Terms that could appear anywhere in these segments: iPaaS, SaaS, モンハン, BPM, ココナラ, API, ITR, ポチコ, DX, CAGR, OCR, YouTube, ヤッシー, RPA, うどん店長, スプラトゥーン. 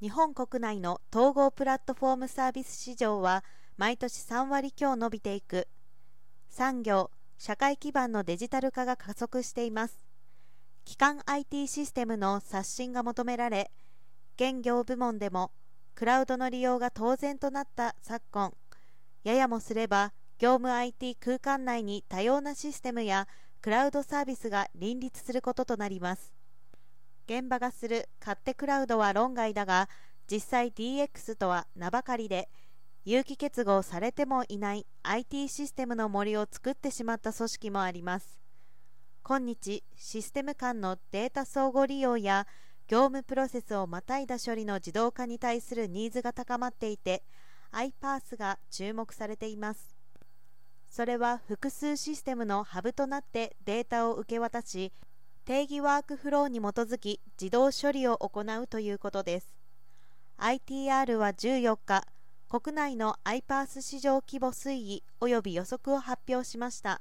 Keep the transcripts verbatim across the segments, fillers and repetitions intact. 日本国内の統合プラットフォームサービス市場は毎年さんわり強伸びていく。産業・社会基盤のデジタル化が加速しています。基幹 アイティー システムの刷新が求められ、現業部門でもクラウドの利用が当然となった昨今、ややもすれば業務 アイティー 空間内に多様なシステムやクラウドサービスが林立することとなります。現場がする勝手クラウドは論外だが、実際 ディーエックス とは名ばかりで、有機結合されてもいない アイティー システムの森を作ってしまった組織もあります。今日、システム間のデータ相互利用や業務プロセスをまたいだ処理の自動化に対するニーズが高まっていて、iPaaS が注目されています。それは複数システムのハブとなってデータを受け渡し、定義ワークフローに基づき自動処理を行うということです。アイティーアール はじゅうよっか、国内の iPaaS 市場規模推移及び予測を発表しました。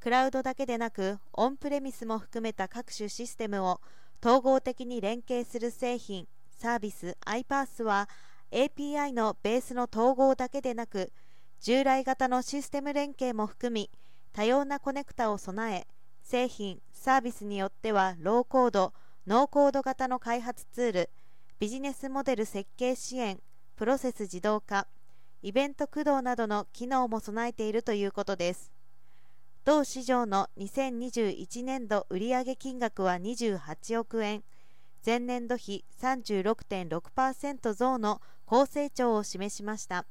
クラウドだけでなく、オンプレミスも含めた各種システムを統合的に連携する製品・サービス iPaaS は エーピーアイ のベースの統合だけでなく、従来型のシステム連携も含み、多様なコネクタを備え、製品・サービスによってはローコード・ノーコード型の開発ツール、ビジネスモデル設計支援、プロセス自動化、イベント駆動などの機能も備えているということです。同市場のにせんにじゅういちねんど売上金額はにじゅうはちおくえん、前年度比 さんじゅうろくてんろくパーセント 増の高成長を示しました。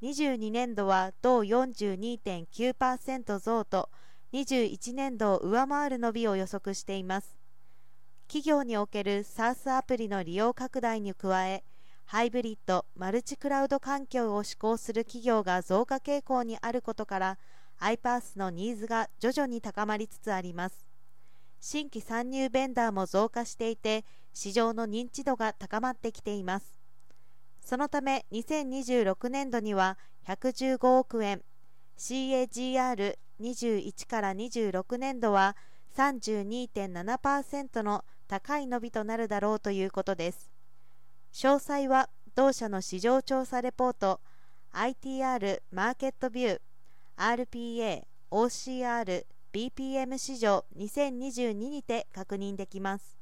にじゅうにねんどは同 よんじゅうにてんきゅうパーセント 増とにじゅういちねんどを上回る伸びを予測しています。企業における SaaS アプリの利用拡大に加え、ハイブリッド・マルチクラウド環境を施行する企業が増加傾向にあることから、iPaaS のニーズが徐々に高まりつつあります。新規参入ベンダーも増加していて、市場の認知度が高まってきています。そのためにせんにじゅうろくねんどにはひゃくじゅうごおくえん、シーエージーアールにじゅういち からにじゅうろくねんどは さんじゅうにてんななパーセント の高い伸びとなるだろうということです。詳細は同社の市場調査レポート、アイティーアール マーケットビュー、アールピーエー、オーシーアール、ビーピーエム 市場にせんにじゅうににて確認できます。